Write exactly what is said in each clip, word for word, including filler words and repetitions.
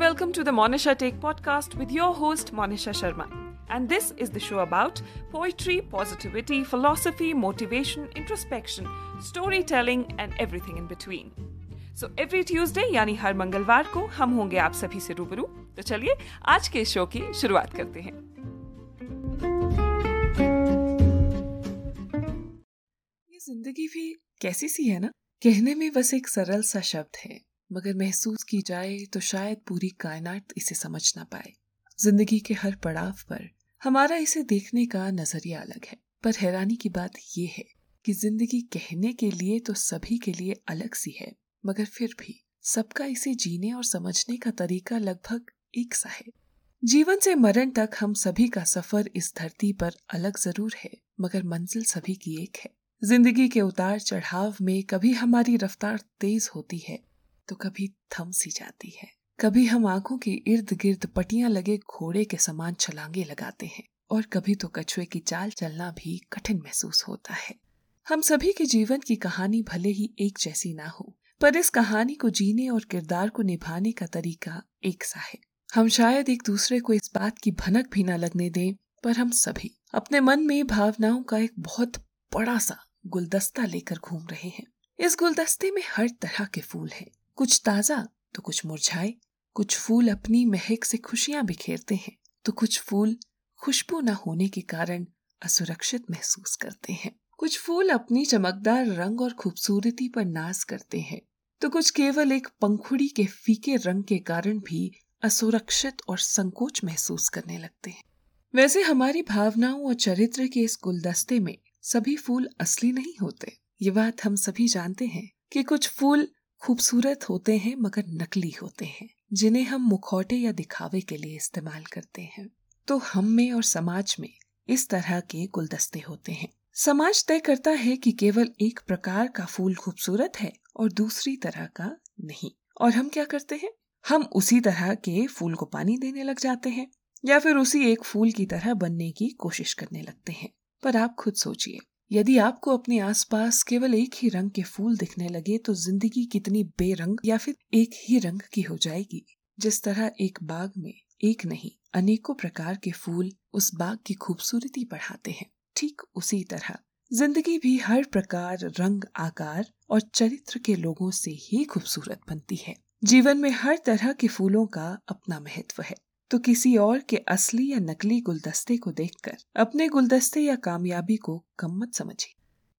and welcome to the Monisha Take Podcast with your host Maunisha Sharma. And this is the show about poetry, positivity, philosophy, motivation, introspection, storytelling and everything in between. So every Tuesday यानी हर मंगलवार को हम होंगे आप सभी से रूबरू. तो चलिए आज के शो की शुरुआत करते हैं. ये जिंदगी भी कैसी सी है ना, कहने में बस एक सरल सा शब्द है, मगर महसूस की जाए तो शायद पूरी कायनात इसे समझ ना पाए. जिंदगी के हर पड़ाव पर हमारा इसे देखने का नजरिया अलग है, पर हैरानी की बात यह है कि जिंदगी कहने के लिए तो सभी के लिए अलग सी है, मगर फिर भी सबका इसे जीने और समझने का तरीका लगभग एक सा है. जीवन से मरण तक हम सभी का सफर इस धरती पर अलग जरूर है, मगर मंजिल सभी की एक है. जिंदगी के उतार चढ़ाव में कभी हमारी रफ्तार तेज होती है तो कभी थम सी जाती है. कभी हम आंखों के इर्द गिर्द पटियां लगे घोड़े के समान छलांगे लगाते हैं, और कभी तो कछुए की चाल चलना भी कठिन महसूस होता है. हम सभी के जीवन की कहानी भले ही एक जैसी ना हो, पर इस कहानी को जीने और किरदार को निभाने का तरीका एक सा है. हम शायद एक दूसरे को इस बात की भनक भी ना लगने दें, पर हम सभी अपने मन में भावनाओं का एक बहुत बड़ा सा गुलदस्ता लेकर घूम रहे हैं. इस गुलदस्ते में हर तरह के फूल हैं, कुछ ताजा तो कुछ मुरझाए. कुछ फूल अपनी महक से खुशियां बिखेरते हैं, तो कुछ फूल खुशबू न होने के कारण असुरक्षित महसूस करते हैं. कुछ फूल अपनी चमकदार रंग और खूबसूरती पर नाज करते हैं, तो कुछ केवल एक पंखुड़ी के फीके रंग के कारण भी असुरक्षित और संकोच महसूस करने लगते हैं. वैसे हमारी भावनाओं और चरित्र के इस गुलदस्ते में सभी फूल असली नहीं होते. ये बात हम सभी जानते हैं कि कुछ फूल खूबसूरत होते हैं मगर नकली होते हैं, जिन्हें हम मुखौटे या दिखावे के लिए इस्तेमाल करते हैं. तो हम में और समाज में इस तरह के गुलदस्ते होते हैं. समाज तय करता है कि केवल एक प्रकार का फूल खूबसूरत है और दूसरी तरह का नहीं, और हम क्या करते हैं, हम उसी तरह के फूल को पानी देने लग जाते हैं या फिर उसी एक फूल की तरह बनने की कोशिश करने लगते हैं. पर आप खुद सोचिए, यदि आपको अपने आसपास केवल एक ही रंग के फूल दिखने लगे तो जिंदगी कितनी बेरंग या फिर एक ही रंग की हो जाएगी. जिस तरह एक बाग में एक नहीं अनेकों प्रकार के फूल उस बाग की खूबसूरती बढ़ाते हैं, ठीक उसी तरह जिंदगी भी हर प्रकार, रंग, आकार और चरित्र के लोगों से ही खूबसूरत बनती है. जीवन में हर तरह के फूलों का अपना महत्व है, तो किसी और के असली या नकली गुलदस्ते को देखकर अपने गुलदस्ते या कामयाबी को कम मत समझिए.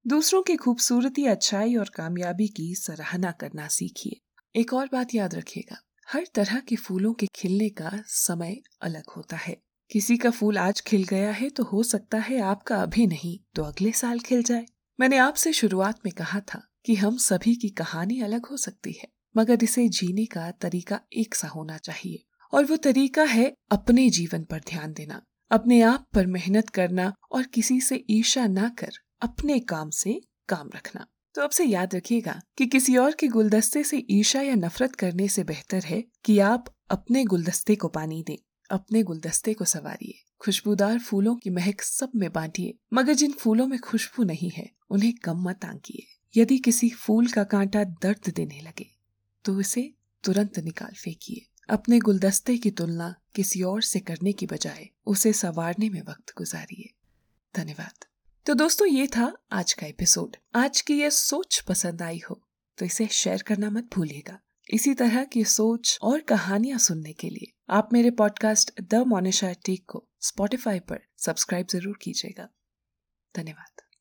दूसरों की खूबसूरती, अच्छाई और कामयाबी की सराहना करना सीखिए. एक और बात याद रखिएगा, हर तरह के फूलों के खिलने का समय अलग होता है. किसी का फूल आज खिल गया है तो हो सकता है आपका अभी नहीं तो अगले साल खिल जाए. मैंने आपसे शुरुआत में कहा था कि हम सभी की कहानी अलग हो सकती है, मगर इसे जीने का तरीका एक सा होना चाहिए, और वो तरीका है अपने जीवन पर ध्यान देना, अपने आप पर मेहनत करना और किसी से ईर्ष्या ना कर अपने काम से काम रखना. तो अब से याद रखिएगा कि किसी और के गुलदस्ते से ईर्ष्या या नफरत करने से बेहतर है कि आप अपने गुलदस्ते को पानी दें, अपने गुलदस्ते को संवारिए, खुशबूदार फूलों की महक सब में बांटिए, मगर जिन फूलों में खुशबू नहीं है उन्हें कम मत आंकिए. यदि किसी फूल का कांटा दर्द देने लगे तो इसे तुरंत निकाल फेंकिए. अपने गुलदस्ते की तुलना किसी और से करने की बजाय उसे संवारने में वक्त गुजारिए. धन्यवाद. तो दोस्तों, ये था आज का एपिसोड. आज की ये सोच पसंद आई हो तो इसे शेयर करना मत भूलिएगा. इसी तरह की सोच और कहानियां सुनने के लिए आप मेरे पॉडकास्ट द मोनिशा टेक को स्पॉटिफाई पर सब्सक्राइब जरूर कीजिएगा. धन्यवाद.